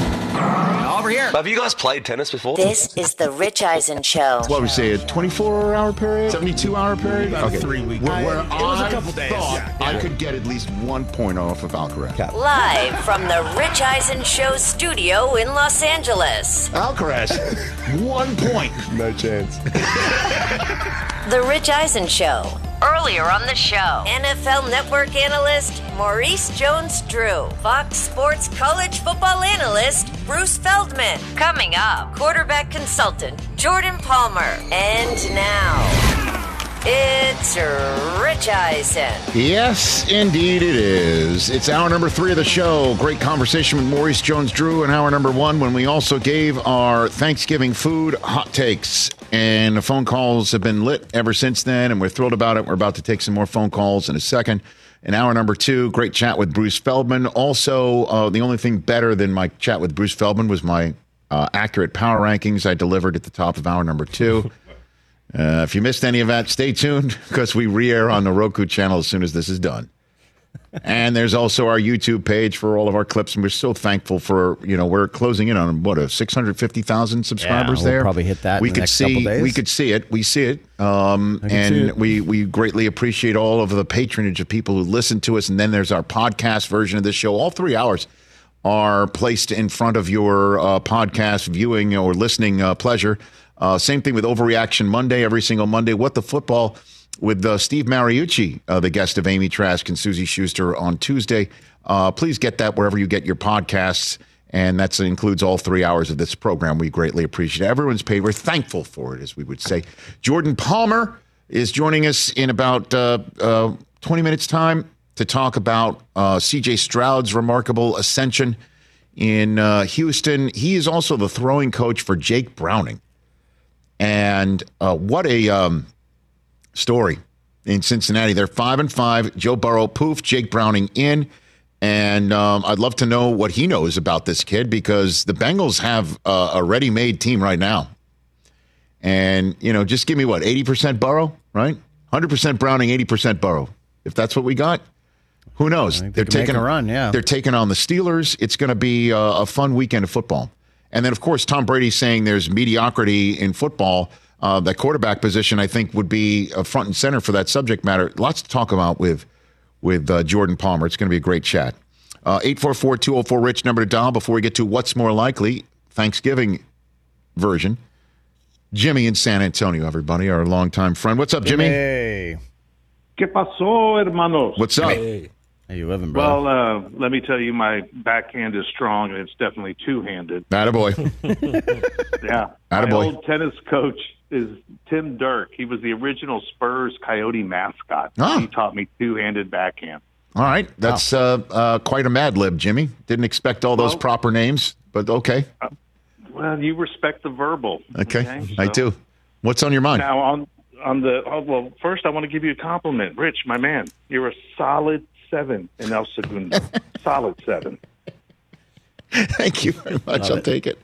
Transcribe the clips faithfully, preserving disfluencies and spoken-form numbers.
Over here. Have you guys played tennis before? This is the Rich Eisen Show. What we say, a twenty-four hour period? seventy-two hour period? About okay. Three weeks. Where, where it was a couple days. Yeah. I yeah. could get at least one point off of Alcaraz. Yeah. Live from the Rich Eisen Show studio in Los Angeles. Alcaraz, one point. No chance. The Rich Eisen Show. Earlier on the show, N F L Network analyst Maurice Jones-Drew, Fox Sports college football analyst Bruce Feldman. Coming up, quarterback consultant Jordan Palmer. And now, it's Rich Eisen. Yes, indeed it is. It's hour number three of the show. Great conversation with Maurice Jones-Drew in hour number one, when we also gave our Thanksgiving food hot takes. And the phone calls have been lit ever since then, and we're thrilled about it. We're about to take some more phone calls in a second. In hour number two, great chat with Bruce Feldman. Also, uh, the only thing better than my chat with Bruce Feldman was my uh, accurate power rankings I delivered at the top of hour number two. Uh, if you missed any of that, stay tuned, because we re-air on the Roku channel as soon as this is done. And there's also our YouTube page for all of our clips, and we're so thankful for, you know, we're closing in on, what, a six hundred fifty thousand subscribers yeah, we'll there? Probably hit that we in the could next see, couple days. We could see it. We see it. Um, and see it. We, we greatly appreciate all of the patronage of people who listen to us. And then there's our podcast version of this show. All three hours are placed in front of your uh, podcast viewing or listening uh, pleasure. Uh, same thing with Overreaction Monday, every single Monday. What the Football with uh, Steve Mariucci, uh, the guest of Amy Trask and Susie Schuster on Tuesday. Uh, please get that wherever you get your podcasts, and that includes all three hours of this program. We greatly appreciate it. Everyone's paid. We're thankful for it, as we would say. Jordan Palmer is joining us in about uh, uh, twenty minutes' time to talk about uh, C J. Stroud's remarkable ascension in uh, Houston. He is also the throwing coach for Jake Browning. And uh, what a... Um, story in Cincinnati. They're five and five. Joe Burrow, poof, Jake Browning in. And um, I'd love to know what he knows about this kid, because the Bengals have uh, a ready-made team right now. And, you know, just give me what, eighty percent Burrow, right? one hundred percent Browning, eighty percent Burrow. If that's what we got, who knows? They're they taking a run, yeah. They're taking on the Steelers. It's going to be a, a fun weekend of football. And then, of course, Tom Brady saying there's mediocrity in football. Uh, the quarterback position, I think, would be uh, front and center for that subject matter. Lots to talk about with with uh, Jordan Palmer. It's going to be a great chat. Uh, eight four four, two oh four, RICH, number to dial before we get to What's More Likely, Thanksgiving version. Jimmy in San Antonio, everybody, our longtime friend. What's up, Jimmy? Hey. ¿Qué pasó, hermanos? What's up? Hey. How you living, brother? Well, uh, let me tell you, my backhand is strong, and it's definitely two-handed. Attaboy. Yeah. Attaboy. My old tennis coach is Tim Dirk. He was the original Spurs Coyote mascot. Oh. He taught me two-handed backhand. All right. That's wow. uh, uh, quite a Mad Lib, Jimmy. Didn't expect all those well, proper names, but okay. Uh, well, you respect the verbal. Okay, okay? So, I do. What's on your mind? Now, on, on the oh, – well, first I want to give you a compliment. Rich, my man, you're a solid seven in El Segundo. Solid seven. Thank you very much. Love I'll it. take it.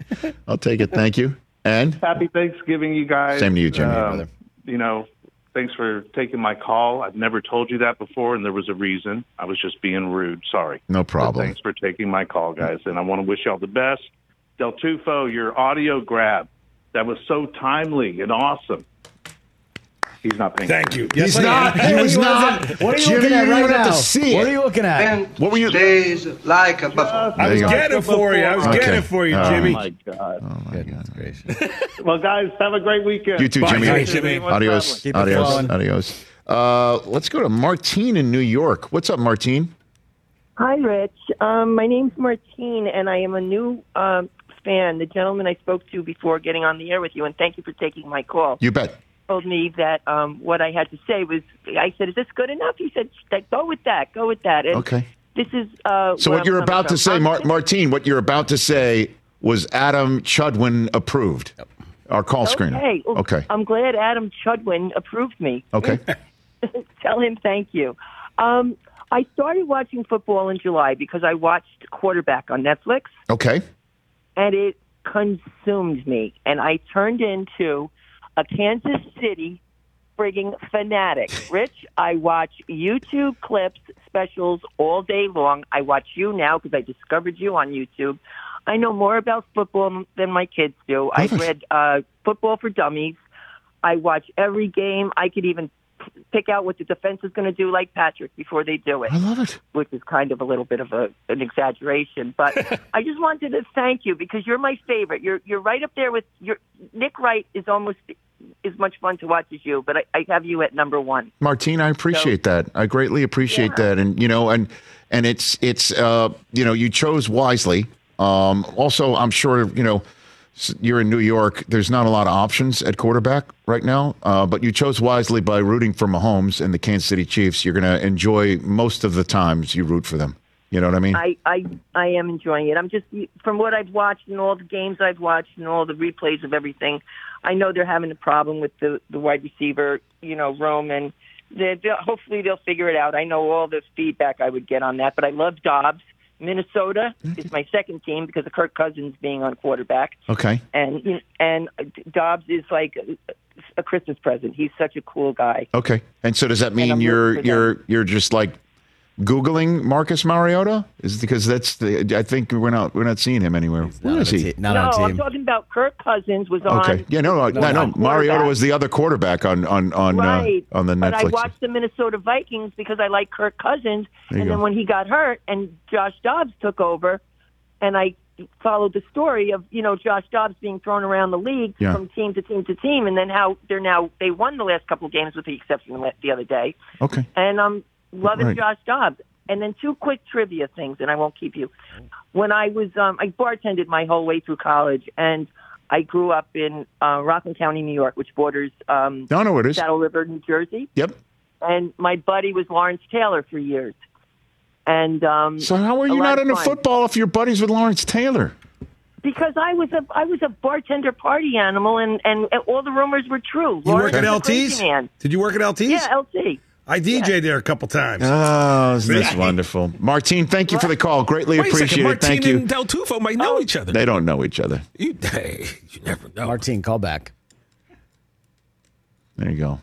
I'll take it. Thank you. And happy Thanksgiving, you guys. Same to you, Jimmy. Um, you know, thanks for taking my call. I've never told you that before, and there was a reason. I was just being rude. Sorry. No problem. But thanks for taking my call, guys. And I want to wish y'all the best. Del Tufo, your audio grab, that was so timely and awesome. He's not paying. Thank you. Yes, He's not. He was not. What are you looking at right now? What are you looking at? What were you? Days like a buffalo. I was getting for you. I was getting for you, Jimmy. Oh, my God. Oh, my goodness gracious. Well, guys, have a great weekend. You too, Jimmy. Bye, Jimmy. Adios. Adios. Adios. Uh, let's go to Martine in New York. What's up, Martine? Hi, Rich. Um, my name's Martine, and I am a new uh, fan. The gentleman I spoke to before getting on the air with you, and thank you for taking my call. You bet. Told me that um, what I had to say was, I said, is this good enough? He said, go with that, go with that. And okay. This is. Uh, so what I'm you're about to say, Mar- Martine, what you're about to say was Adam Chudwin approved. Yep. Our call okay. screener. Well, okay. I'm glad Adam Chudwin approved me. Okay. Tell him thank you. Um, I started watching football in July because I watched Quarterback on Netflix. Okay. And it consumed me. And I turned into a Kansas City frigging fanatic. Rich, I watch YouTube clips, specials all day long. I watch you now because I discovered you on YouTube. I know more about football than my kids do. I've read uh, Football for Dummies. I watch every game. I could even p- pick out what the defense is going to do, like Patrick, before they do it. I love it. Which is kind of a little bit of a, an exaggeration. But I just wanted to thank you because you're my favorite. You're you're right up there with your Nick Wright is almost as much fun to watch as you, but I, I have you at number one. Martine, I appreciate so, that. I greatly appreciate yeah. that. And, you know, and and it's it's, uh, you know, you chose wisely. Um, also, I'm sure, you know, you're in New York. There's not a lot of options at quarterback right now, uh, but you chose wisely by rooting for Mahomes and the Kansas City Chiefs. You're going to enjoy most of the times you root for them. You know what I mean? I, I, I am enjoying it. I'm just, from what I've watched and all the games I've watched and all the replays of everything, I know they're having a problem with the, the wide receiver, you know, Roman. They're, they're, hopefully they'll figure it out. I know all the feedback I would get on that, but I love Dobbs. Minnesota is my second team because of Kirk Cousins being on quarterback. Okay. And and Dobbs is like a Christmas present. He's such a cool guy. Okay. And so does that mean you're you're you're just like Googling Marcus Mariota? Is because that's the I think we're not we're not seeing him anywhere. Where is he? Not on team. No, I'm talking about Kirk Cousins was on. Okay. Yeah, no, no, no, no. Mariota was the other quarterback on on on right. uh, on the Netflix. But I watched the Minnesota Vikings because I like Kirk Cousins, and go. then when he got hurt and Josh Dobbs took over, and I followed the story of, you know, Josh Dobbs being thrown around the league yeah. from team to team to team, and then how they're now they won the last couple of games with the exception of the other day. Okay. And um. Loving right. Josh Dobbs. And then two quick trivia things, and I won't keep you. When I was, um, I bartended my whole way through college, and I grew up in uh, Rockland County, New York, which borders um, no, no, it is. Saddle River, New Jersey. Yep. And my buddy was Lawrence Taylor for years. And um, so how are you not into football if your buddy's with Lawrence Taylor? Because I was a I was a bartender party animal, and, and, and all the rumors were true. You work at L T's? Did you work at L T's? Yeah, L T. I D J'd yeah. there a couple times. Oh, isn't this wonderful? Martine, thank you for the call. Greatly Wait appreciate it. Thank you. Martine and Del Tufo might know oh, each other. They don't know each other. You, hey, you never know. Martine, call back. There you go.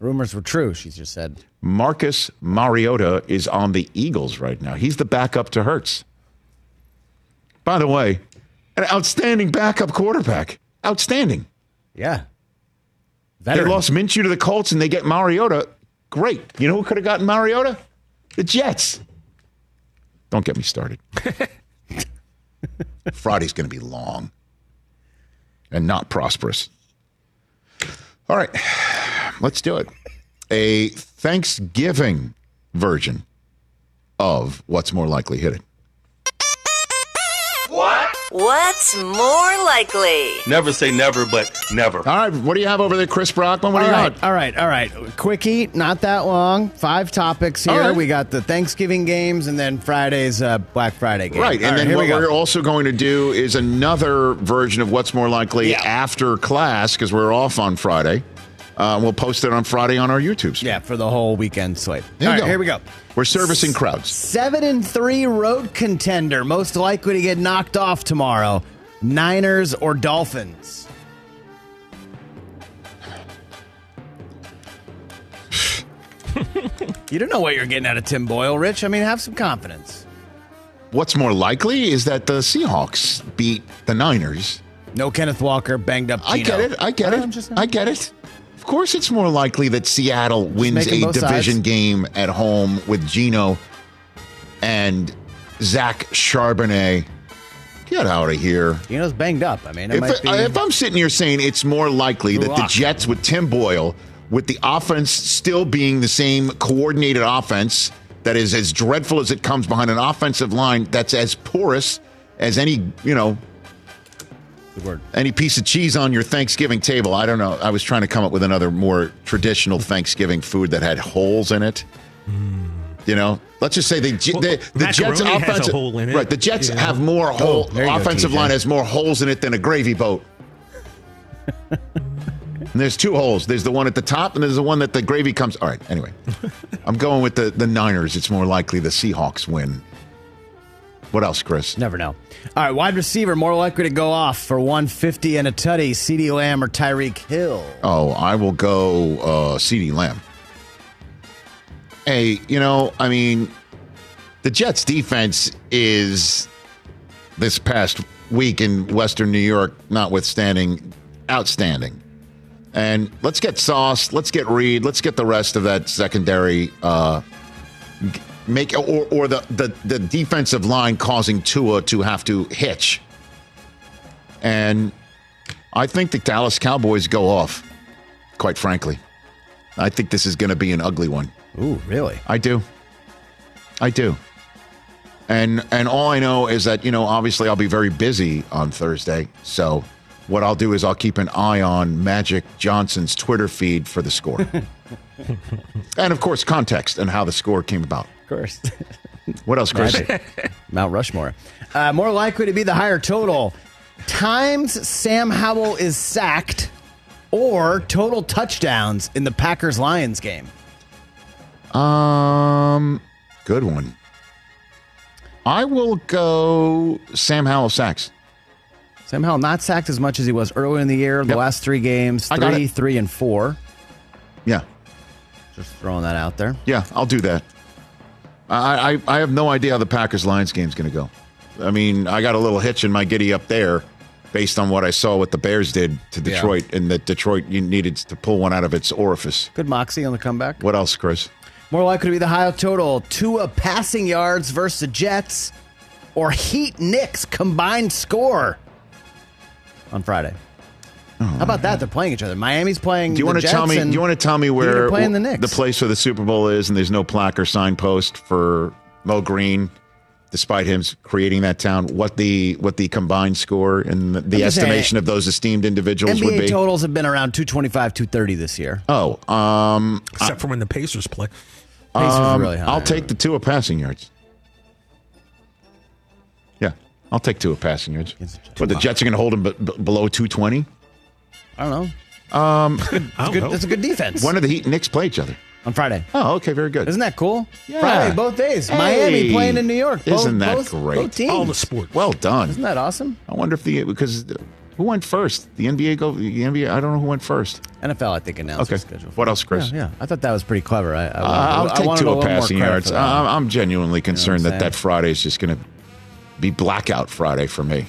Rumors were true, she just said. Marcus Mariota is on the Eagles right now. He's the backup to Hurts. By the way, an outstanding backup quarterback. Outstanding. Yeah. Veteran. They lost Minshew to the Colts, and they get Mariota. Great. You know who could have gotten Mariota? The Jets. Don't get me started. Friday's going to be long and not prosperous. All right. Let's do it. A Thanksgiving version of What's More Likely. Hit it. What? What's more likely? Never say never, but never. All right, what do you have over there, Chris Brockman? What do you got? All right, all right. Quickie, not that long. Five topics here. Right. We got the Thanksgiving games and then Friday's uh, Black Friday game. Right, and all then right, what we we're also going to do is another version of What's More Likely yeah. after class, because we're off on Friday. Uh, we'll post it on Friday on our YouTube stream. Yeah, for the whole weekend slate. There All right, go. Here we go. We're servicing crowds. Seven and three road contender, most likely to get knocked off tomorrow. Niners or Dolphins? You don't know what you're getting out of Tim Boyle, Rich. I mean, have some confidence. What's more likely is that the Seahawks beat the Niners. No Kenneth Walker, banged up Gino. I get it. I get it. I get it. course it's more likely that Seattle wins a division sides. game at home with Gino and Zach Charbonnet. Get out of here. Gino's banged up. I mean, it if, might be... if I'm sitting here saying it's more likely that the Jets with Tim Boyle, with the offense still being the same coordinated offense that is as dreadful as it comes behind an offensive line that's as porous as any, you know, Good word. any piece of cheese on your Thanksgiving table. I don't know. I was trying to come up with another more traditional Thanksgiving food that had holes in it. Mm. You know, let's just say they, well, they, the Jets offensive hole in it. Right, the Jets yeah. have more hole. Oh, offensive go, line has more holes in it than a gravy boat. And there's two holes. There's the one at the top, and there's the one that the gravy comes. All right. Anyway, I'm going with the, the Niners. It's more likely the Seahawks win. What else, Chris? Never know. All right, wide receiver more likely to go off for one fifty and a tutty, CeeDee Lamb or Tyreek Hill. Oh, I will go uh, CeeDee Lamb. Hey, you know, I mean, the Jets' defense is this past week in Western New York, notwithstanding, outstanding. And let's get Sauce, let's get Reed, let's get the rest of that secondary uh, make or or the, the, the defensive line causing Tua to have to hitch. And I think the Dallas Cowboys go off, quite frankly. I think this is going to be an ugly one. Ooh, really? I do. I do. And and all I know is that, you know, obviously I'll be very busy on Thursday, so what I'll do is I'll keep an eye on Magic Johnson's Twitter feed for the score. And, of course, context and how the score came about. Of course. What else, Chris? Mount Rushmore. Uh, more likely to be the higher total. Times Sam Howell is sacked or total touchdowns in the Packers-Lions game. Um, good one. I will go Sam Howell sacks. Sam Howell not sacked as much as he was earlier in the year. Yep. The last three games, I three, three, and four. Yeah. Just throwing that out there. Yeah, I'll do that. I I, I have no idea how the Packers-Lions game's going to go. I mean, I got a little hitch in my giddy up there based on what I saw what the Bears did to Detroit yeah. and that Detroit needed to pull one out of its orifice. Good moxie on the comeback. What else, Chris? More likely to be the high total. Tua passing yards versus the Jets or Heat-Knicks combined score on Friday. Oh, How about that? They're playing each other. Miami's playing do you the want to Jets tell me, do you want to tell me where playing the, Knicks. the place where the Super Bowl is and there's no plaque or signpost for Mo Green, despite him creating that town, what the what the combined score and the, the estimation saying, of those esteemed individuals N B A would be? N B A totals have been around two twenty-five, two thirty this year. Oh. Um, Except I, for when the Pacers play. Pacers um, are really high. I'll take the two of passing yards. I'll take two of passing yards. But the Jets are going to hold him b- b- below two twenty? I don't know. Um, it's, good, it's, good, know. it's a good defense. When do the Heat and Knicks play each other? On Friday. Oh, okay. Very good. Isn't that cool? Yeah. Friday, both days. Hey. Miami playing in New York. Both, Isn't that both, great? Both teams. All the sports. Well done. Isn't that awesome? I wonder if the, because who went first? The N B A go, the N B A, I don't know who went first. N F L, I think, announced okay. the schedule. What else, Chris? Yeah, yeah. I thought that was pretty clever. I, I, uh, I'll I, take I two of passing yards. I'm, I'm genuinely concerned you know that that Friday is just going to be blackout Friday for me.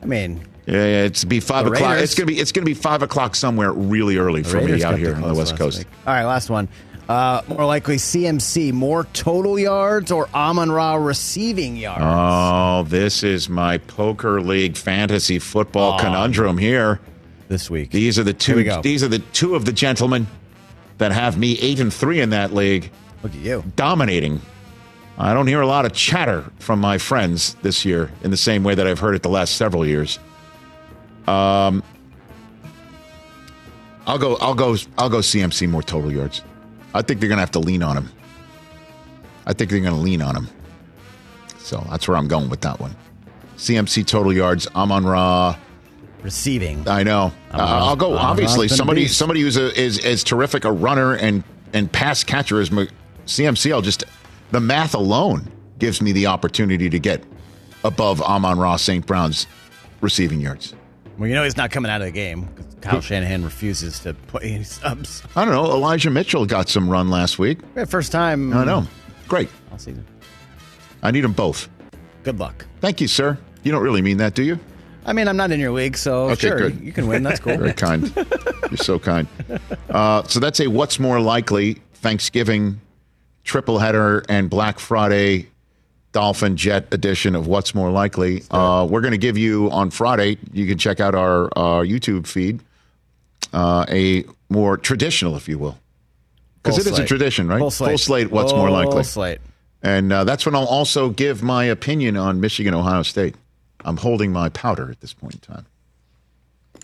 I mean, yeah, yeah it's be five o'clock. Raiders, it's gonna be it's gonna be five o'clock somewhere really early for Raiders me out here on the West Coast. Week. All right, last one. Uh, more likely C M C, more total yards or Amon-Ra receiving yards. Oh, this is my poker league fantasy football oh, conundrum here this week. These are the two. These are the two of the gentlemen that have me eight and three in that league. Look at you dominating. I don't hear a lot of chatter from my friends this year in the same way that I've heard it the last several years. Um, I'll go. I'll go. I'll go. C M C more total yards. I think they're going to have to lean on him. I think they're going to lean on him. So that's where I'm going with that one. C M C total yards. Amon-Ra receiving. I know. Uh, I'll go. Amon-Ra's obviously, somebody somebody who's a, is as terrific a runner and and pass catcher as my, C M C. I'll just. The math alone gives me the opportunity to get above Amon-Ra Saint Brown's receiving yards. Well, you know he's not coming out of the game. Kyle Shanahan refuses to play any subs. I don't know. Elijah Mitchell got some run last week. Yeah, first time. I know. Great. All season. I need them both. Good luck. Thank you, sir. You don't really mean that, do you? I mean, I'm not in your league, so okay, sure, good. You can win. That's cool. Very kind. You're so kind. Uh, so that's a what's more likely Thanksgiving triple header and Black Friday Dolphin Jet edition of What's More Likely. Uh, we're going to give you on Friday, you can check out our, our YouTube feed, uh, a more traditional, if you will. Because it slate. is a tradition, right? Full slate. Full slate What's Full More Likely. Slate. And uh, that's when I'll also give my opinion on Michigan, Ohio State. I'm holding my powder at this point in time. I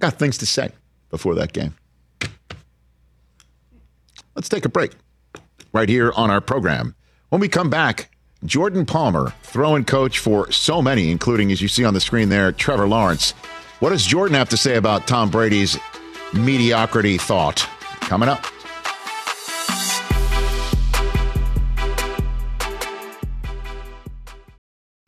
got things to say before that game. Let's take a break right here on our program. When we come back, Jordan Palmer, throw-in coach for so many, including, as you see on the screen there, Trevor Lawrence. What does Jordan have to say about Tom Brady's mediocrity thought? Coming up.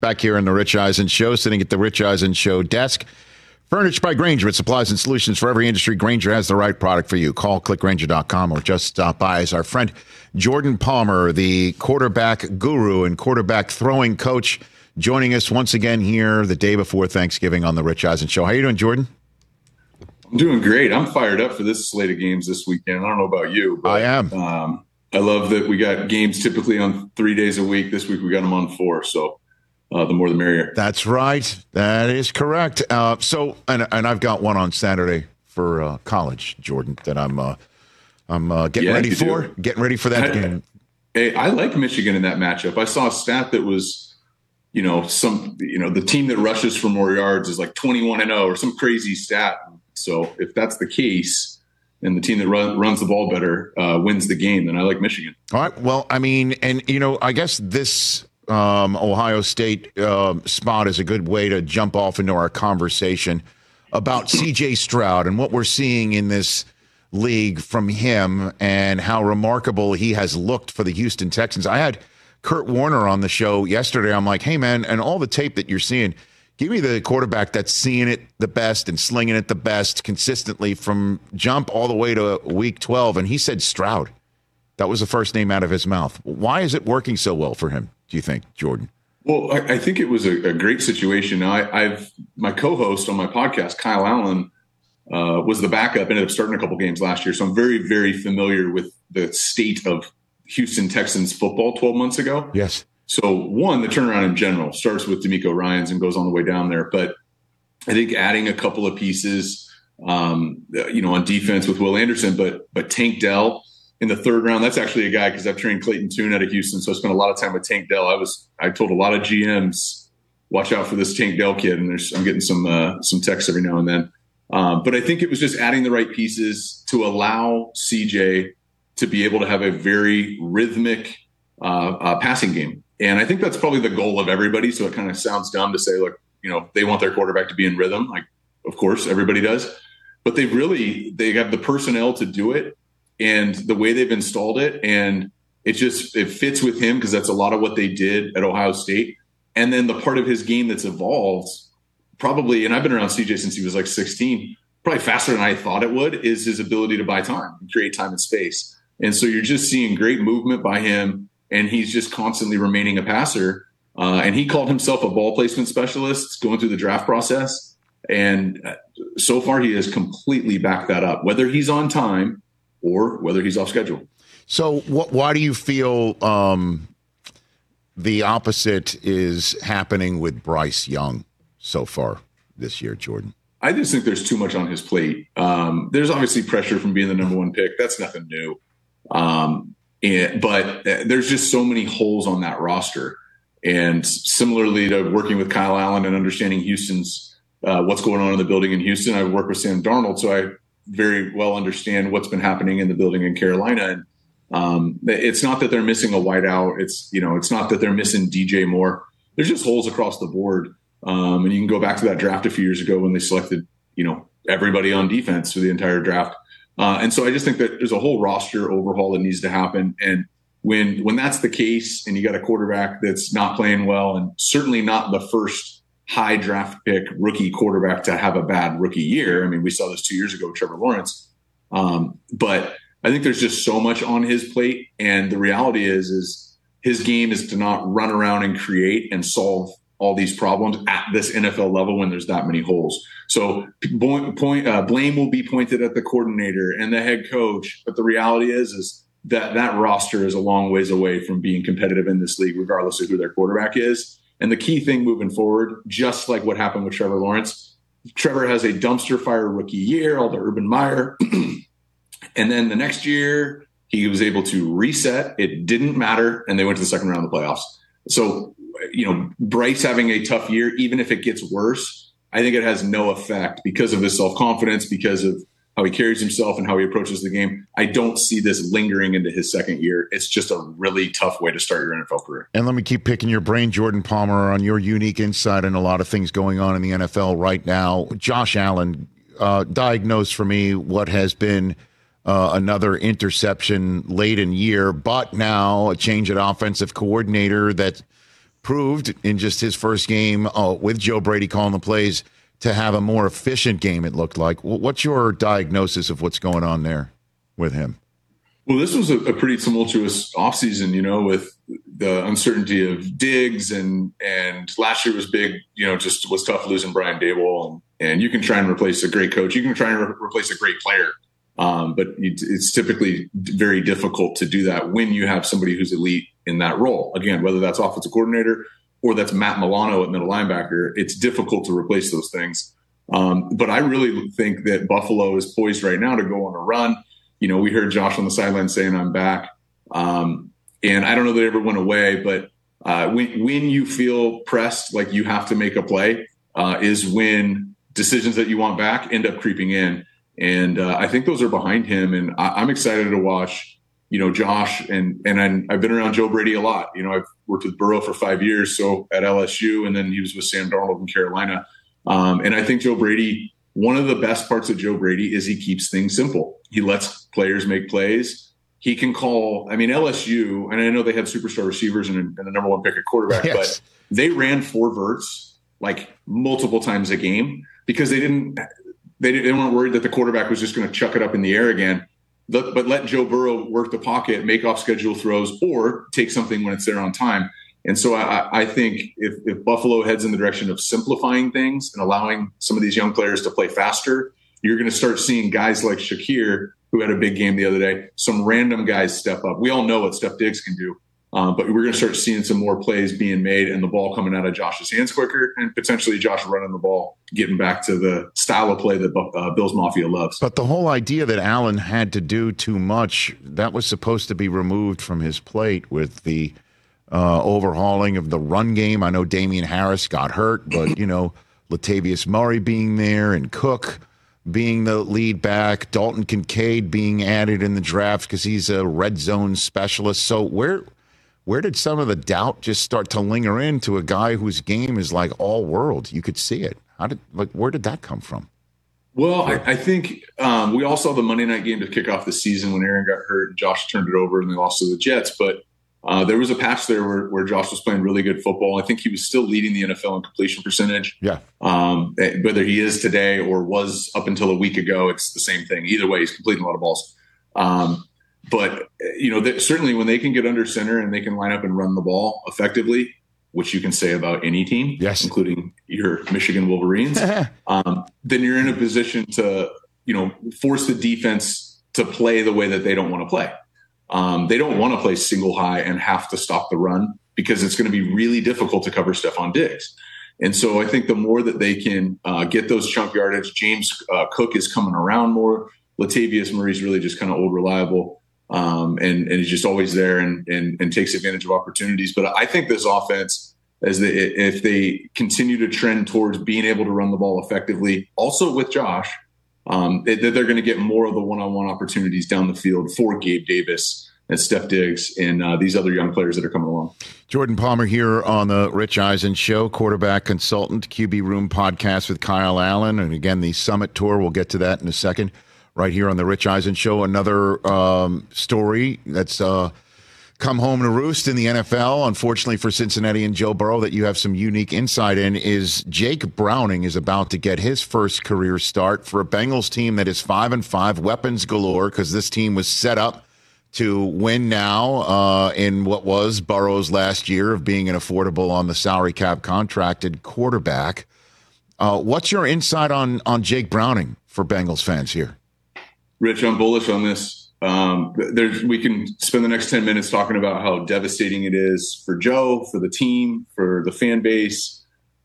Back here in the Rich Eisen Show, sitting at the Rich Eisen Show desk. Furnished by Grainger with supplies and solutions for every industry. Grainger has the right product for you. Call click grainger dot com or just stop by. As our friend Jordan Palmer, the quarterback guru and quarterback throwing coach, joining us once again here the day before Thanksgiving on the Rich Eisen Show. How you doing, Jordan? I'm doing great. I'm fired up for this slate of games this weekend. I don't know about you, but I am. Um, I love that we got games typically on three days a week. This week we got them on four, so uh, the more the merrier. That's right. That is correct. Uh, so, and and I've got one on Saturday for uh, college, Jordan, that I'm uh, I'm uh, getting yeah, ready for. Do. Getting ready for that I, game. Hey, I like Michigan in that matchup. I saw a stat that was, you know, some, you know, the team that rushes for more yards is like twenty-one and oh or some crazy stat. So if that's the case and the team that run, runs the ball better uh, wins the game, then I like Michigan. All right. Well, I mean, and, you know, I guess this um, Ohio State uh, spot is a good way to jump off into our conversation about C J. Stroud and what we're seeing in this league from him and how remarkable he has looked for the Houston Texans. I had Kurt Warner on the show yesterday. I'm like, hey, man, and all the tape that you're seeing, give me the quarterback that's seeing it the best and slinging it the best consistently from jump all the way to week twelve. And he said Stroud. That was the first name out of his mouth. Why is it working so well for him, do you think, Jordan? Well, I, I think it was a, a great situation. I, I've my co-host on my podcast, Kyle Allen, uh, was the backup, ended up starting a couple games last year. So I'm very, very familiar with the state of Houston Texans football twelve months ago. Yes. So one, the turnaround in general starts with DeMeco Ryans and goes on the way down there. But I think adding a couple of pieces, um, you know, on defense with Will Anderson, but but Tank Dell in the third round. That's actually a guy, because I've trained Clayton Tune out of Houston, so I spent a lot of time with Tank Dell. I was I told a lot of G Ms, watch out for this Tank Dell kid, and there's, I'm getting some uh, some texts every now and then. Um, but I think it was just adding the right pieces to allow C J to be able to have a very rhythmic uh, uh, passing game. And I think that's probably the goal of everybody. So it kind of sounds dumb to say, look, you know, they want their quarterback to be in rhythm. Like, of course, everybody does. But they really, they got the personnel to do it and the way they've installed it. And it just, it fits with him, because that's a lot of what they did at Ohio State. And then the part of his game that's evolved, probably, and I've been around C J since he was like sixteen, probably faster than I thought it would, is his ability to buy time and create time and space. And so you're just seeing great movement by him, and he's just constantly remaining a passer. Uh, and he called himself a ball placement specialist going through the draft process. And so far he has completely backed that up, whether he's on time or whether he's off schedule. So what, why do you feel um, the opposite is happening with Bryce Young so far this year, Jordan? I just think there's too much on his plate. Um, there's obviously pressure from being the number one pick. That's nothing new. Um, and, but there's just so many holes on that roster. And similarly to working with Kyle Allen and understanding Houston's, uh, what's going on in the building in Houston, I've worked with Sam Darnold, so I very well understand what's been happening in the building in Carolina. And um, it's not that they're missing a wideout. It's, you know, it's not that they're missing D J Moore. There's just holes across the board. Um, and you can go back to that draft a few years ago when they selected, you know, everybody on defense for the entire draft. Uh, and so I just think that there's a whole roster overhaul that needs to happen. And when when that's the case, and you got a quarterback that's not playing well, and certainly not the first high draft pick rookie quarterback to have a bad rookie year. I mean, we saw this two years ago with Trevor Lawrence. Um, but I think there's just so much on his plate. And the reality is, is his game is to not run around and create and solve all these problems at this N F L level when there's that many holes. So point, uh, blame will be pointed at the coordinator and the head coach. But the reality is, is that that roster is a long ways away from being competitive in this league, regardless of who their quarterback is. And the key thing moving forward, just like what happened with Trevor Lawrence, Trevor has a dumpster fire rookie year, all the Urban Meyer. And then the next year he was able to reset. It didn't matter. And they went to the second round of the playoffs. So, you know, Bryce having a tough year, even if it gets worse, I think it has no effect because of his self-confidence, because of how he carries himself and how he approaches the game. I don't see this lingering into his second year. It's just a really tough way to start your N F L career. And let me keep picking your brain, Jordan Palmer, on your unique insight and a lot of things going on in the N F L right now. Josh Allen, uh, diagnosed for me what has been Uh, another interception late in year, but now a change at offensive coordinator that proved in just his first game uh, with Joe Brady calling the plays to have a more efficient game, it looked like. What's your diagnosis of what's going on there with him? Well, this was a, a pretty tumultuous offseason, you know, with the uncertainty of Diggs, and and last year was big, you know, just was tough losing Brian Daboll. And, and you can try and replace a great coach. You can try and re- replace a great player. Um, but it's typically very difficult to do that when you have somebody who's elite in that role. Again, whether that's offensive coordinator or that's Matt Milano at middle linebacker, it's difficult to replace those things. Um, but I really think that Buffalo is poised right now to go on a run. You know, we heard Josh on the sideline saying, "I'm back." Um, and I don't know that it ever went away, but uh, when, when you feel pressed, like you have to make a play, uh, is when decisions that you want back end up creeping in. And uh, I think those are behind him. And I, I'm excited to watch, you know, Josh. And and I'm, I've been around Joe Brady a lot. You know, I've worked with Burrow for five years, so at L S U. And then he was with Sam Darnold in Carolina. Um, and I think Joe Brady, one of the best parts of Joe Brady is he keeps things simple. He lets players make plays. He can call, I mean, L S U, and I know they had superstar receivers and, and the number one pick at quarterback, yes, but they ran four verts like multiple times a game because they didn't – They didn't weren't worried that the quarterback was just going to chuck it up in the air again, but, but let Joe Burrow work the pocket, make off schedule throws, or take something when it's there on time. And so I, I think if, if Buffalo heads in the direction of simplifying things and allowing some of these young players to play faster, you're going to start seeing guys like Shakir, who had a big game the other day, some random guys step up. We all know what Steph Diggs can do, Uh, but we're going to start seeing some more plays being made and the ball coming out of Josh's hands quicker and potentially Josh running the ball, getting back to the style of play that uh, Bills Mafia loves. But the whole idea that Allen had to do too much, that was supposed to be removed from his plate with the uh, overhauling of the run game. I know Damian Harris got hurt, but, you know, Latavius Murray being there and Cook being the lead back, Dalton Kincaid being added in the draft because he's a red zone specialist. So where... Where did some of the doubt just start to linger in to a guy whose game is like all world? You could see it. How did like where did that come from? Well, I, I think um, we all saw the Monday night game to kick off the season when Aaron got hurt and Josh turned it over and they lost to the Jets. But uh, there was a patch there where, where Josh was playing really good football. I think he was still leading the N F L in completion percentage. Yeah. Um, whether he is today or was up until a week ago, it's the same thing. Either way, he's completing a lot of balls. Um, But, you know, certainly when they can get under center and they can line up and run the ball effectively, which you can say about any team, yes, including your Michigan Wolverines, um, then you're in a position to, you know, force the defense to play the way that they don't want to play. Um, they don't want to play single high and have to stop the run because it's going to be really difficult to cover Stephon Diggs. And so I think the more that they can uh, get those chunk yardage, James uh, Cook is coming around more. Latavius Murray's really just kind of old reliable. Um, and, and he's just always there and, and, and takes advantage of opportunities. But I think this offense, as they, if they continue to trend towards being able to run the ball effectively, also with Josh, um, that they, they're going to get more of the one-on-one opportunities down the field for Gabe Davis and Steph Diggs and uh, these other young players that are coming along. Jordan Palmer here on the Rich Eisen Show, quarterback consultant, Q B Room podcast with Kyle Allen. And again, the Summit Tour, we'll get to that in a second. Right here on the Rich Eisen Show, another um, story that's uh, come home to roost in the N F L, unfortunately for Cincinnati and Joe Burrow, that you have some unique insight in, is Jake Browning is about to get his first career start for a Bengals team that is five and five, weapons galore, because this team was set up to win now uh, in what was Burrow's last year of being an affordable on the salary cap contracted quarterback. Uh, what's your insight on on Jake Browning for Bengals fans here? Rich, I'm bullish on this. Um, there's, we can spend the next ten minutes talking about how devastating it is for Joe, for the team, for the fan base.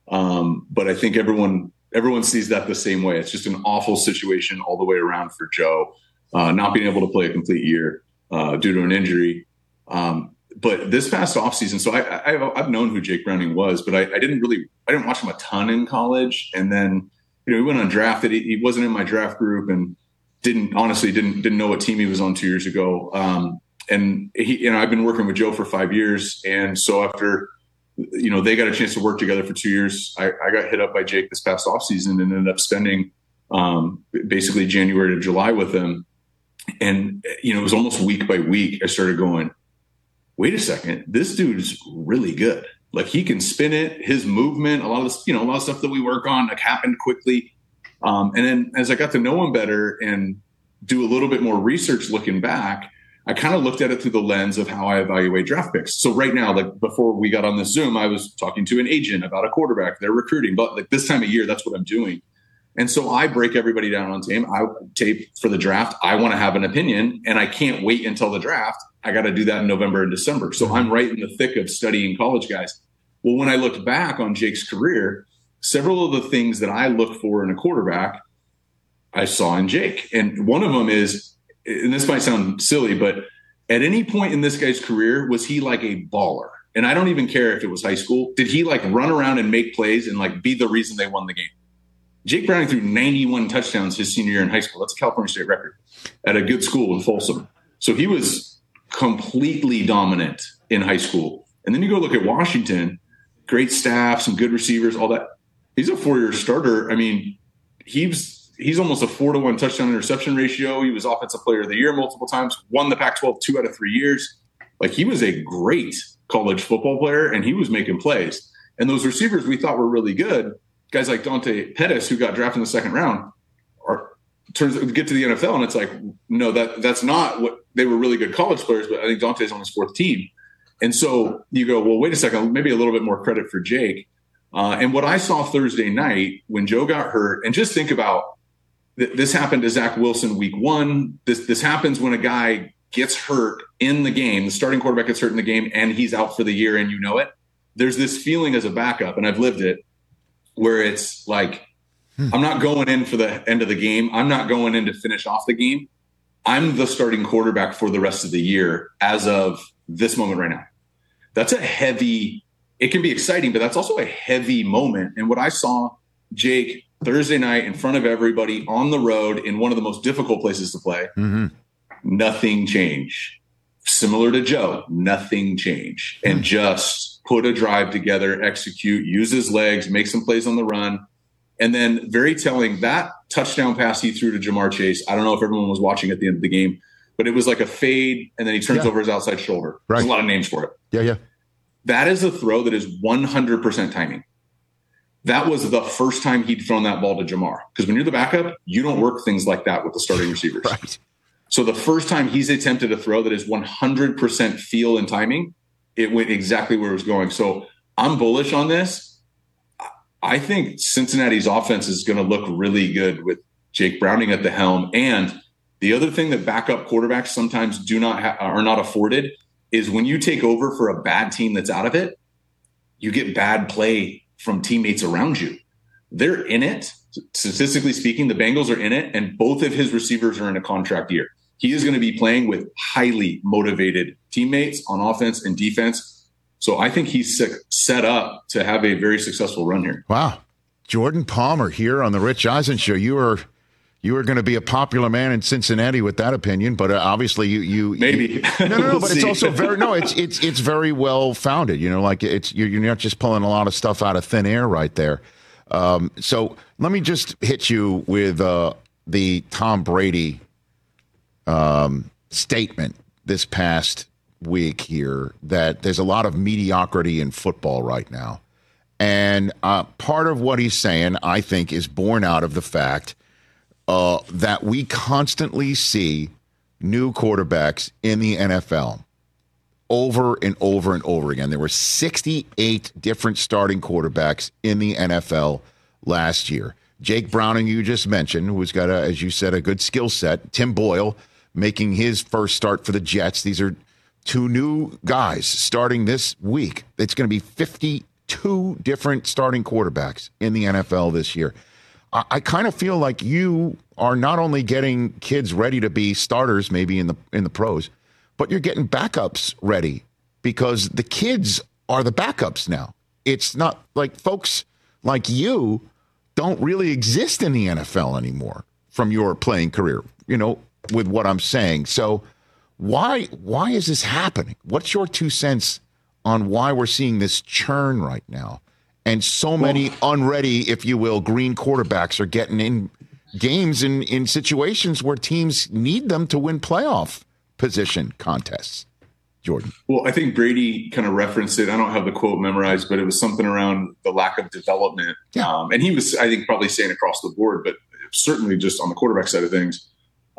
Um, but I think everyone everyone sees that the same way. It's just an awful situation all the way around for Joe, uh, not being able to play a complete year uh, due to an injury. Um, but this past offseason, so I, I, I've known who Jake Browning was, but I, I didn't really I didn't watch him a ton in college. And then, you know, he went undrafted. He, he wasn't in my draft group, and Didn't honestly didn't didn't know what team he was on two years ago, um, and he you know I've been working with Joe for five years, and so after you know they got a chance to work together for two years, I, I got hit up by Jake this past offseason and ended up spending um, basically January to July with him, and you know it was almost week by week I started going, wait a second, this dude's really good. Like he can spin it, his movement, a lot of this, you know a lot of stuff that we work on like happened quickly. Um, and then as I got to know him better and do a little bit more research looking back, I kind of looked at it through the lens of how I evaluate draft picks. So right now, like before we got on this Zoom, I was talking to an agent about a quarterback. They're recruiting, but like this time of year, that's what I'm doing. And so I break everybody down on tape. I tape for the draft. I want to have an opinion, and I can't wait until the draft. I got to do that in November and December. So I'm right in the thick of studying college guys. Well, when I looked back on Jake's career, several of the things that I look for in a quarterback, I saw in Jake. And one of them is, and this might sound silly, but at any point in this guy's career, was he like a baller? And I don't even care if it was high school. Did he like run around and make plays and like be the reason they won the game? Jake Browning threw ninety-one touchdowns his senior year in high school. That's a California State record at a good school in Folsom. So he was completely dominant in high school. And then you go look at Washington, great staff, some good receivers, all that. He's a four-year starter. I mean, he's he's almost a four to one touchdown-interception ratio. He was Offensive Player of the Year multiple times, won the Pac twelve two out of three years. Like, he was a great college football player, and he was making plays. And those receivers we thought were really good, guys like Dante Pettis, who got drafted in the second round, are turns get to the N F L, and it's like, no, that that's not what – they were really good college players, but I think Dante's on his fourth team. And so you go, well, wait a second, maybe a little bit more credit for Jake. Uh, and what I saw Thursday night when Joe got hurt, and just think about th- this happened to Zach Wilson week one. This this happens when a guy gets hurt in the game, the starting quarterback gets hurt in the game and he's out for the year and you know it, there's this feeling as a backup, and I've lived it, where it's like, hmm. I'm not going in for the end of the game. I'm not going in to finish off the game. I'm the starting quarterback for the rest of the year as of this moment right now. That's a heavy, it can be exciting, but that's also a heavy moment. And what I saw Jake Thursday night in front of everybody on the road in one of the most difficult places to play, mm-hmm. nothing changed. Similar to Joe, nothing changed. And mm-hmm. just put a drive together, execute, use his legs, make some plays on the run. And then very telling, that touchdown pass he threw to Jamar Chase, I don't know if everyone was watching at the end of the game, but it was like a fade, and then he turns yeah. over his outside shoulder. Right. There's a lot of names for it. Yeah, yeah. That is a throw that is one hundred percent timing. That was the first time he'd thrown that ball to Jamar. Because when you're the backup, you don't work things like that with the starting receivers. Right. So the first time he's attempted a throw that is one hundred percent feel and timing, it went exactly where it was going. So I'm bullish on this. I think Cincinnati's offense is going to look really good with Jake Browning at the helm. And the other thing that backup quarterbacks sometimes do not ha- are not afforded is when you take over for a bad team that's out of it, you get bad play from teammates around you. They're in it. Statistically speaking, the Bengals are in it, and both of his receivers are in a contract year. He is going to be playing with highly motivated teammates on offense and defense. So I think he's set up to have a very successful run here. Wow. Jordan Palmer here on the Rich Eisen Show. You are you are going to be a popular man in Cincinnati with that opinion, but obviously you you maybe you, no no no. We'll but see. It's also very no. It's it's it's very well founded. You know, like it's you're not just pulling a lot of stuff out of thin air right there. Um, so let me just hit you with uh, the Tom Brady um, statement this past week here that there's a lot of mediocrity in football right now, and uh, part of what he's saying I think is born out of the fact. Uh, that we constantly see new quarterbacks in the N F L over and over and over again. There were sixty-eight different starting quarterbacks in the N F L last year. Jake Browning, you just mentioned, who's got, a, as you said, a good skill set. Tim Boyle making his first start for the Jets. These are two new guys starting this week. It's going to be fifty-two different starting quarterbacks in the N F L this year. I kind of feel like you are not only getting kids ready to be starters, maybe in the in the pros, but you're getting backups ready because the kids are the backups now. It's not like folks like you don't really exist in the N F L anymore from your playing career, you know, with what I'm saying. So why why is this happening? What's your two cents on why we're seeing this churn right now? And so many well, unready, if you will, green quarterbacks are getting in games in, in situations where teams need them to win playoff position contests. Jordan. Well, I think Brady kind of referenced it. I don't have the quote memorized, but it was something around the lack of development. Yeah. Um, and he was, I think, probably saying across the board, but certainly just on the quarterback side of things.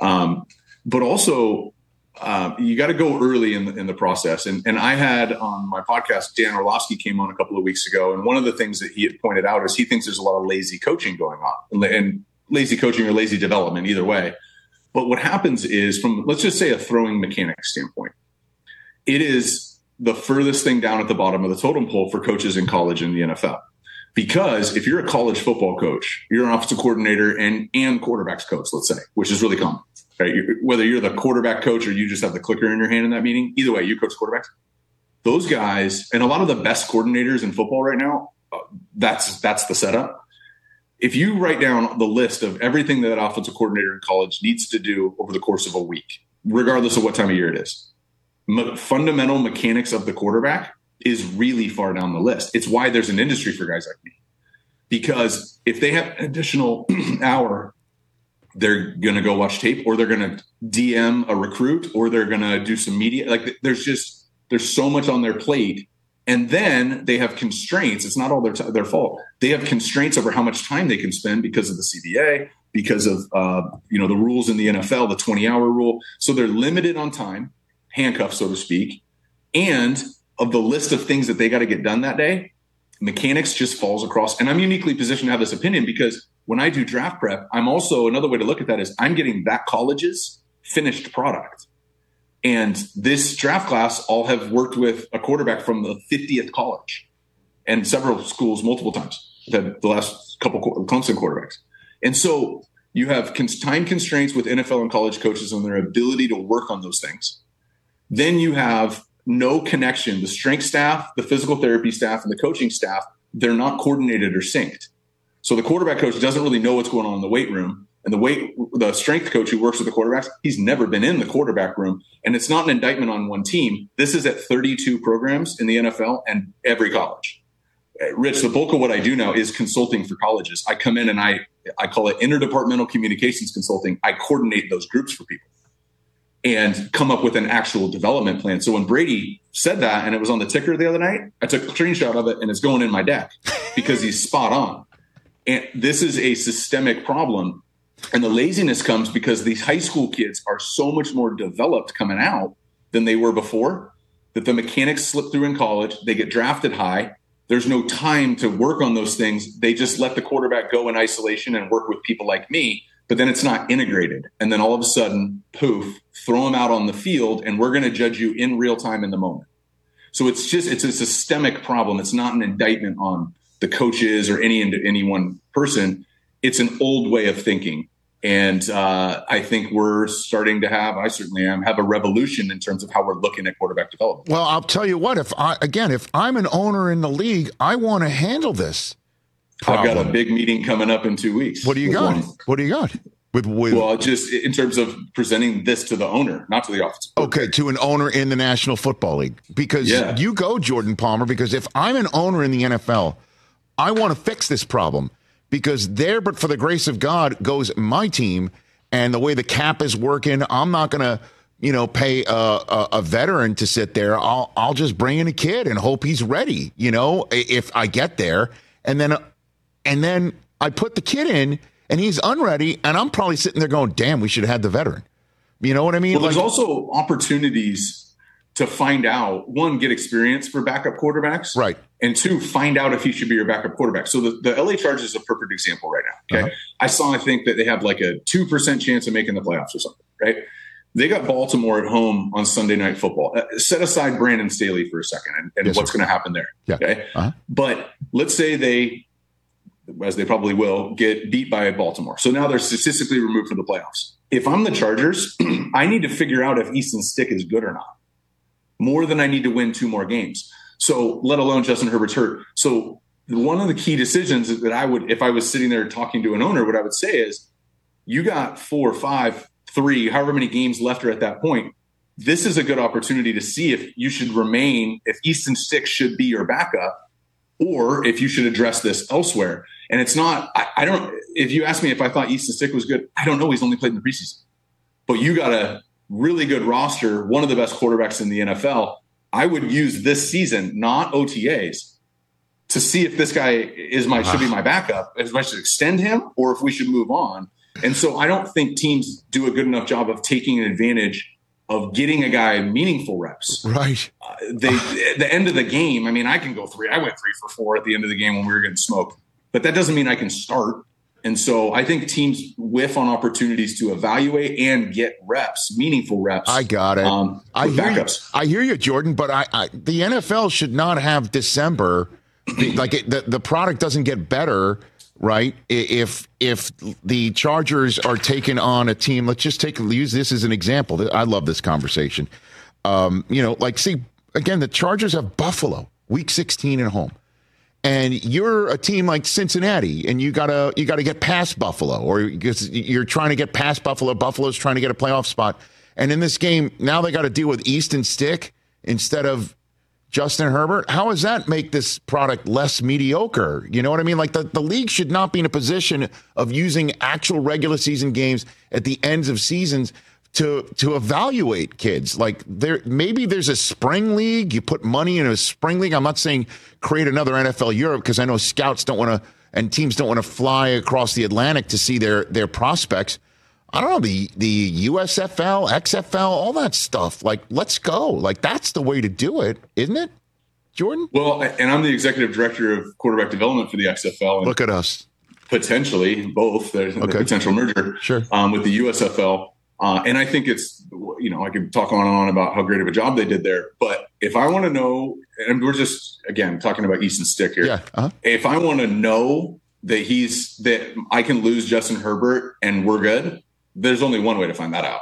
Um, but also, uh, you got to go early in the, in the process. And, and I had on my podcast, Dan Orlovsky came on a couple of weeks ago. And one of the things that he had pointed out is he thinks there's a lot of lazy coaching going on and, and lazy coaching or lazy development, either way. But what happens is from, let's just say a throwing mechanic standpoint, it is the furthest thing down at the bottom of the totem pole for coaches in college and the N F L. Because if you're a college football coach, you're an offensive coordinator and, and quarterback's coach, let's say, which is really common. Right? Whether you're the quarterback coach or you just have the clicker in your hand in that meeting, either way, you coach quarterbacks. Those guys, and a lot of the best coordinators in football right now, that's that's the setup. If you write down the list of everything that an offensive coordinator in college needs to do over the course of a week, regardless of what time of year it is, me- fundamental mechanics of the quarterback is really far down the list. It's why there's an industry for guys like me. Because if they have an additional hour, they're going to go watch tape, or they're going to D M a recruit, or they're going to do some media. Like there's just, there's so much on their plate. And then they have constraints. It's not all their, t- their fault. They have constraints over how much time they can spend because of the C B A, because of, uh, you know, the rules in the N F L, the twenty hour rule. So they're limited on time, handcuffed, so to speak. And of the list of things that they got to get done that day, mechanics just falls across. And I'm uniquely positioned to have this opinion because when I do draft prep, I'm also, another way to look at that is I'm getting that college's finished product. And this draft class all have worked with a quarterback from the fiftieth college and several schools multiple times, the, the last couple Clemson quarterbacks. And so you have time constraints with N F L and college coaches on their ability to work on those things. Then you have no connection. The strength staff, the physical therapy staff, and the coaching staff, they're not coordinated or synced. So the quarterback coach doesn't really know what's going on in the weight room. And the weight, the strength coach who works with the quarterbacks, he's never been in the quarterback room. And it's not an indictment on one team. This is at thirty-two programs in the N F L and every college. Rich, the bulk of what I do now is consulting for colleges. I come in and I, I call it interdepartmental communications consulting. I coordinate those groups for people and come up with an actual development plan. So when Brady said that and it was on the ticker the other night, I took a screenshot of it and it's going in my deck because he's spot on. And this is a systemic problem. And the laziness comes because these high school kids are so much more developed coming out than they were before, that the mechanics slip through in college. They get drafted high. There's no time to work on those things. They just let the quarterback go in isolation and work with people like me, but then it's not integrated. And then all of a sudden, poof, throw them out on the field, and we're going to judge you in real time in the moment. So it's just, it's a systemic problem. It's not an indictment on the coaches or any, any one person. It's an old way of thinking. And uh, I think we're starting to have, I certainly am, have a revolution in terms of how we're looking at quarterback development. Well, I'll tell you what, if I, again, if I'm an owner in the league, I want to handle this problem. I've got a big meeting coming up in two weeks. What do you got? One. What do you got? With, with, well, just in terms of presenting this to the owner, not to the office. Okay, to an owner in the National Football League. Because yeah. you go, Jordan Palmer, because if I'm an owner in the N F L, I want to fix this problem. Because there, but for the grace of God, goes my team, and the way the cap is working, I'm not going to, you know, pay a, a, a veteran to sit there. I'll I'll just bring in a kid and hope he's ready, you know, if I get there. And then and then I put the kid in, and he's unready, and I'm probably sitting there going, damn, we should have had the veteran. You know what I mean? Well, like, there's also opportunities to find out, one, get experience for backup quarterbacks. Right. And two, find out if he should be your backup quarterback. So the, the L A Chargers is a perfect example right now. Okay, uh-huh. I saw, I think that they have like a two percent chance of making the playoffs or something, right? They got Baltimore at home on Sunday Night Football. Uh, set aside Brandon Staley for a second and, and yes, what's going to happen there. Yeah. Okay, uh-huh. But let's say they, as they probably will, get beat by Baltimore. So now they're statistically removed from the playoffs. If I'm the Chargers, I need to figure out if Easton Stick is good or not. More than I need to win two more games. So let alone Justin Herbert's hurt. So one of the key decisions that I would, if I was sitting there talking to an owner, what I would say is, you got four, five, three, however many games left are at that point. This is a good opportunity to see if you should remain, if Easton Stick should be your backup, or if you should address this elsewhere. And it's not, I, I don't, if you ask me if I thought Easton Stick was good, I don't know. He's only played in the preseason. But you got a really good roster, one of the best quarterbacks in the N F L. I would use this season, not O T As, to see if this guy is my should be my backup, if I should extend him or if we should move on. And so I don't think teams do a good enough job of taking advantage of getting a guy meaningful reps. Right. Uh, they, at the end of the game, I mean, I can go three. I went three for four at the end of the game when we were getting smoked. But that doesn't mean I can start. And so I think teams whiff on opportunities to evaluate and get reps, meaningful reps. I got it. Um, I, hear backups. You, I hear you, Jordan, but I, I, the N F L should not have December. like it, the, the product doesn't get better, right? If if the Chargers are taking on a team, let's just take use this as an example. I love this conversation. Um, you know, like, see, again, the Chargers have Buffalo, week sixteen at home. And you're a team like Cincinnati, and you gotta you gotta get past Buffalo, or because you're trying to get past Buffalo. Buffalo's trying to get a playoff spot, and in this game now they got to deal with Easton Stick instead of Justin Herbert. How does that make this product less mediocre? You know what I mean? Like the, the league should not be in a position of using actual regular season games at the ends of seasons to to evaluate kids. Like there maybe there's a spring league. You put money in a spring league. I'm not saying create another N F L Europe, because I know scouts don't want to and teams don't want to fly across the Atlantic to see their their prospects. I don't know, the the U S F L, X F L, all that stuff. Like, let's go. Like, that's the way to do it, isn't it, Jordan? Well, and I'm the executive director of quarterback development for the X F L. And look at us. Potentially both. There's okay. a potential merger sure. um, with the U S F L. Uh, and I think it's you know, I could talk on and on about how great of a job they did there. But if I want to know, and we're just, again, talking about Easton Stick here. Yeah. Uh-huh. If I want to know that he's, that I can lose Justin Herbert and we're good, there's only one way to find that out.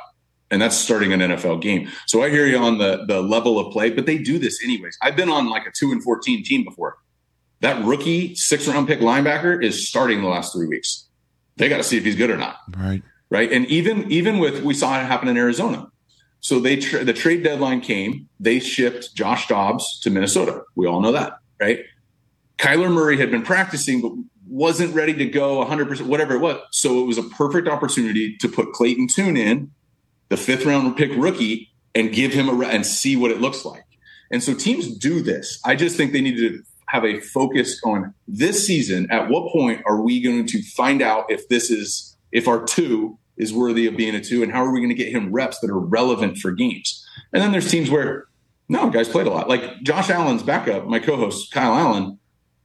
And that's starting an N F L game. So I hear you on the the level of play, but they do this anyways. I've been on like a two and fourteen team before. That rookie six round pick linebacker is starting the last three weeks. They got to see if he's good or not. Right. Right. And even even with, we saw it happen in Arizona. So they tra- the trade deadline came. They shipped Josh Dobbs to Minnesota. We all know that, right? Kyler Murray had been practicing, but wasn't ready to go one hundred percent, whatever it was. So it was a perfect opportunity to put Clayton Tune in, the fifth round pick rookie, and give him a re- and see what it looks like. And so teams do this. I just think they need to have a focus on this season. At what point are we going to find out if this is, if our two is worthy of being a two, and how are we going to get him reps that are relevant for games? And then there's teams where no guys played a lot, like Josh Allen's backup, my co-host Kyle Allen.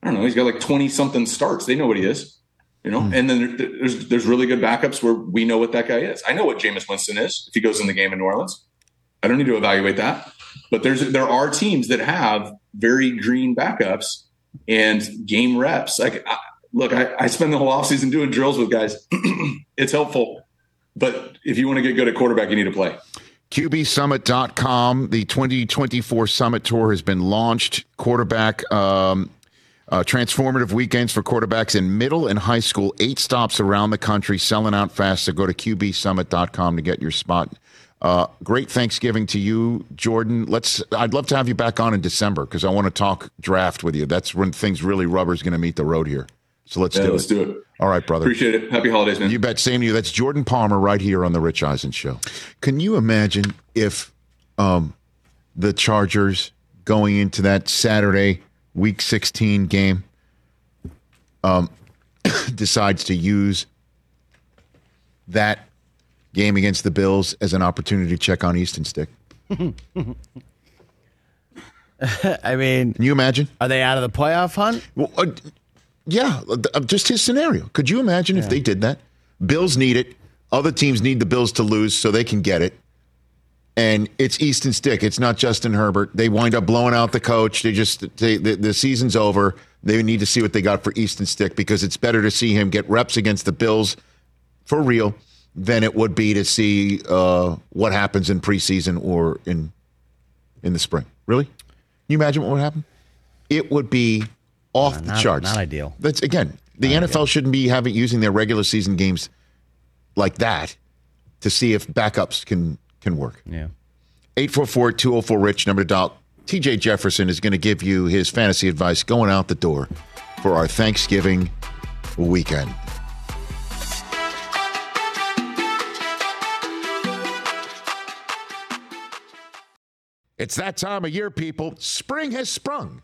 I don't know. He's got like twenty something starts. They know what he is, you know, mm. and then there's, there's really good backups where we know what that guy is. I know what Jameis Winston is. If he goes in the game in New Orleans, I don't need to evaluate that, but there's, there are teams that have very green backups and game reps. Like, I, look, I, I spend the whole off season doing drills with guys. It's helpful, but if you want to get good at quarterback, you need to play. Q B summit dot com. The twenty twenty-four Summit Tour has been launched. Quarterback, um, Uh, transformative weekends for quarterbacks in middle and high school, eight stops around the country, selling out fast. So go to Q B summit dot com to get your spot. Uh, great Thanksgiving to you, Jordan. Let's, I'd love to have you back on in December because I want to talk draft with you. That's when things really, rubber's going to meet the road here. So let's, yeah, do, let's it. do it. All right, brother. Appreciate it. Happy holidays, man. You bet. Same to you. That's Jordan Palmer right here on The Rich Eisen Show. Can you imagine if um, the Chargers going into that Saturday Week sixteen game um, decides to use that game against the Bills as an opportunity to check on Easton Stick? I mean, can you imagine? Are they out of the playoff hunt? Well, uh, yeah, uh, just his scenario. Could you imagine yeah. if they did that? Bills need it. Other teams need the Bills to lose so they can get it. And it's Easton Stick. It's not Justin Herbert. They wind up blowing out the coach. They just they, the, the season's over. They need to see what they got for Easton Stick because it's better to see him get reps against the Bills for real than it would be to see uh, what happens in preseason or in in the spring. Really? Can you imagine what would happen? It would be off no, the not, charts. Not ideal. That's again, the not N F L ideal. shouldn't be having using their regular season games like that to see if backups can. Can work. Yeah. eight four four, two oh four, R I C H, number to dial. T J Jefferson is going to give you his fantasy advice going out the door for our Thanksgiving weekend. It's that time of year, people. Spring has sprung,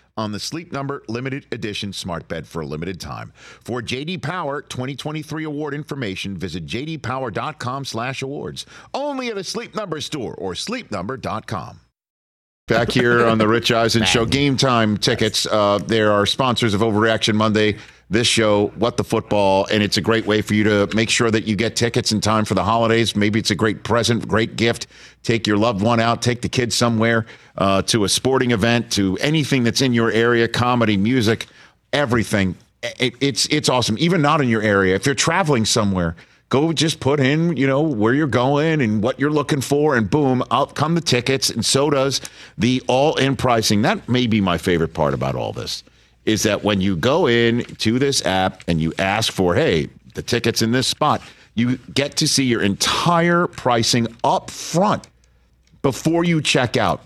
on the Sleep Number Limited Edition Smart Bed for a limited time. For J D. Power twenty twenty-three award information, visit j d power dot com slash awards. Only at a Sleep Number store or sleep number dot com. Back here on the Rich Eisen Show. Game Time tickets. Uh, there are sponsors of Overreaction Monday, this show, What the Football, and it's a great way for you to make sure that you get tickets in time for the holidays. Maybe it's a great present, great gift. Take your loved one out. Take the kids somewhere, uh, to a sporting event, to anything that's in your area, comedy, music, everything. It, it's, it's awesome, even not in your area. If you're traveling somewhere, go just put in, you know, where you're going and what you're looking for, and boom, out come the tickets, and so does the all-in pricing. That may be my favorite part about all this, is that when you go in to this app and you ask for, hey, the tickets in this spot, you get to see your entire pricing up front before you check out.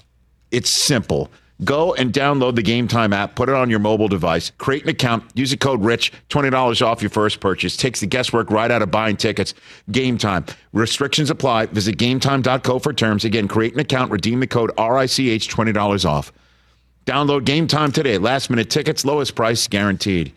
It's simple. Go and download the Game Time app, put it on your mobile device, create an account, use the code RICH, twenty dollars off your first purchase. Takes the guesswork right out of buying tickets. Game Time. Restrictions apply. Visit game time dot co for terms. Again, create an account, redeem the code R I C H, twenty dollars off. Download Game Time today. Last minute tickets, lowest price guaranteed.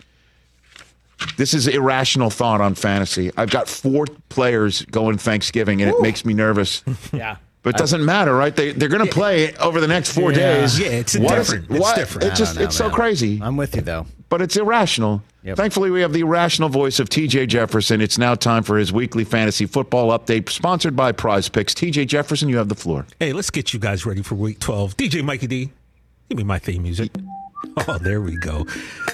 This is irrational thought on fantasy. I've got four players going Thanksgiving, and Ooh. It makes me nervous. Yeah. But it doesn't matter, right? They, they're going to play over the next four yeah. days. Yeah, it's what different. Is, it's what? different. It's, just, know, it's so crazy. I'm with you, though. But it's irrational. Yep. Thankfully, we have the irrational voice of T J. Jefferson. It's now time for his weekly fantasy football update, sponsored by Prize Picks. T J. Jefferson, you have the floor. Hey, let's get you guys ready for Week twelve. D J Mikey D, give me my theme music. Oh, there we go.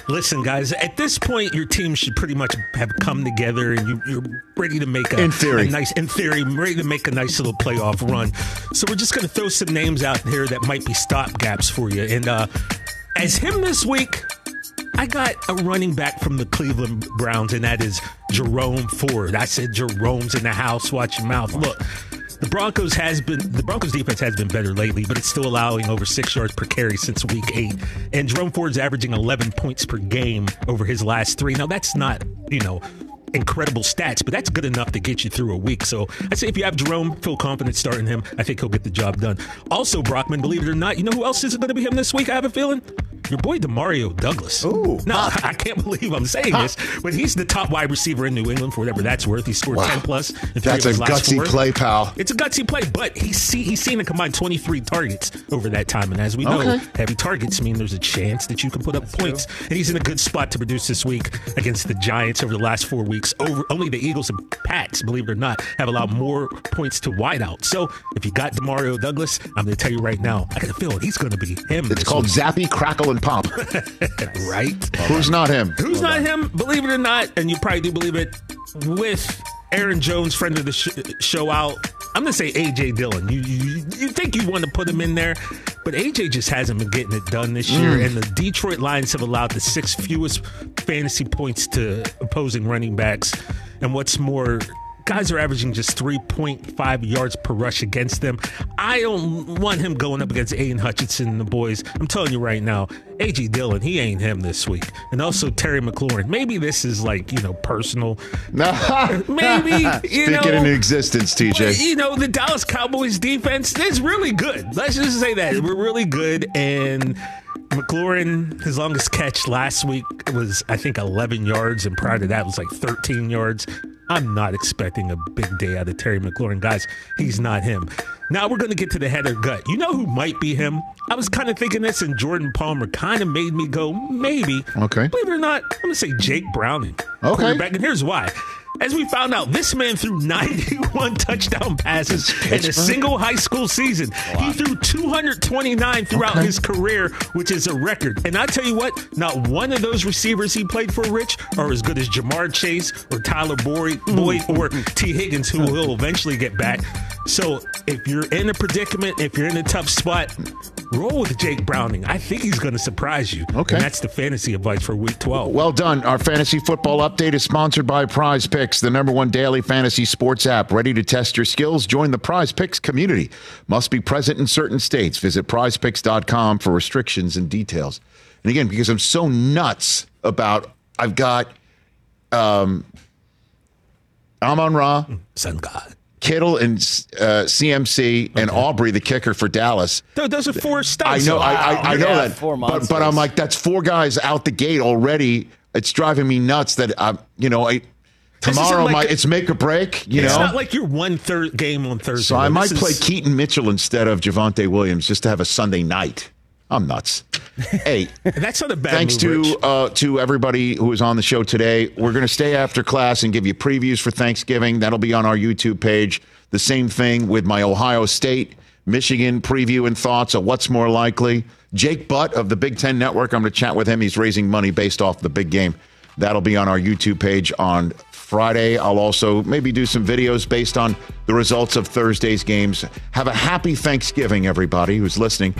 Listen, guys, at this point, your team should pretty much have come together, and you, you're ready to make a, in theory. a nice, in theory, ready to make a nice little playoff run. So we're just going to throw some names out here that might be stopgaps for you. And uh, as him this week, I got a running back from the Cleveland Browns, and that is Jerome Ford. I said Jerome's in the house. Watch your mouth. Look. The Broncos has been the Broncos defense has been better lately, but it's still allowing over six yards per carry since week eight. And Jerome Ford's averaging eleven points per game over his last three. Now, that's not, you know, incredible stats, but that's good enough to get you through a week. So I say if you have Jerome, feel confident starting him. I think he'll get the job done. Also, Brockman, believe it or not, you know who else isn't going to be him this week? I have a feeling your boy Demario Douglas. Ooh, now huh. I can't believe I'm saying huh. this, but he's the top wide receiver in New England for whatever that's worth. He scored wow. ten plus. In that's a gutsy four. play, pal. It's a gutsy play, but he's see, he's seen a combined twenty-three targets over that time, and as we know, okay. heavy targets mean there's a chance that you can put up that's points. True. And he's in a good spot to produce this week against the Giants. Over the last four weeks. Over only the Eagles and Pats, believe it or not, have allowed more points to wideout. So if you got Demario Douglas, I'm going to tell you right now, I got a feeling he's going to be him. It's called week. Zappy, Crackle, and Pop. Right? Well, Who's not him? Who's well, not well. him? Believe it or not, and you probably do believe it, with Aaron Jones, friend of the sh- show out, I'm going to say A J. Dillon. You, you you think you want to put him in there, but A J just hasn't been getting it done this year, mm. and the Detroit Lions have allowed the six fewest fantasy points to opposing running backs, and what's more, guys are averaging just three point five yards per rush against them. I don't want him going up against Aiden Hutchinson and the boys. I'm telling you right now, A J. Dillon, he ain't him this week. And also Terry McLaurin. Maybe this is like, you know, personal. Maybe, you know. Speaking in existence, T J. You know, the Dallas Cowboys defense is really good. Let's just say that. We're really good, and McLaurin, his longest catch last week was, I think, eleven yards, and prior to that was like thirteen yards. I'm not expecting a big day out of Terry McLaurin. Guys, he's not him. Now we're going to get to the head or gut. You know who might be him? I was kind of thinking this, and Jordan Palmer kind of made me go, maybe. Okay. Believe it or not, I'm going to say Jake Browning. Okay. Quarterback, and here's why. As we found out, this man threw ninety-one touchdown passes in a single high school season. He threw two hundred twenty-nine throughout okay. his career, which is a record. And I tell you what, not one of those receivers he played for, Rich, are as good as Jamar Chase or Tyler Boyd, Boyd or T. Higgins, who will eventually get back. So if you're in a predicament, if you're in a tough spot, roll with Jake Browning. I think he's going to surprise you. Okay. And that's the fantasy advice for Week twelve. Well done. Our fantasy football update is sponsored by Prize Picks, the number one daily fantasy sports app. Ready to test your skills? Join the Prize Picks community. Must be present in certain states. Visit prize picks dot com for restrictions and details. And again, because I'm so nuts about I've got um, Amon-Ra, Sun God, Kittle and uh, C M C and okay. Aubrey, the kicker for Dallas. Dude, those are four studs. I know, wow. I, I, I know yeah, that. But, but I'm like, that's four guys out the gate already. It's driving me nuts that I'm, you know, I, tomorrow like my, a, it's make or break. You it's know, it's not like your one thir- game on Thursday. So I might is... play Keaton Mitchell instead of Javonte Williams just to have a Sunday night. I'm nuts. Hey, that's not a bad thanks move, to uh, to everybody who was on the show today. We're going to stay after class and give you previews for Thanksgiving. That'll be on our YouTube page. The same thing with my Ohio State, Michigan preview and thoughts of what's more likely. Jake Butt of the Big Ten Network, I'm going to chat with him. He's raising money based off the big game. That'll be on our YouTube page on Friday. I'll also maybe do some videos based on the results of Thursday's games. Have a happy Thanksgiving, everybody who's listening.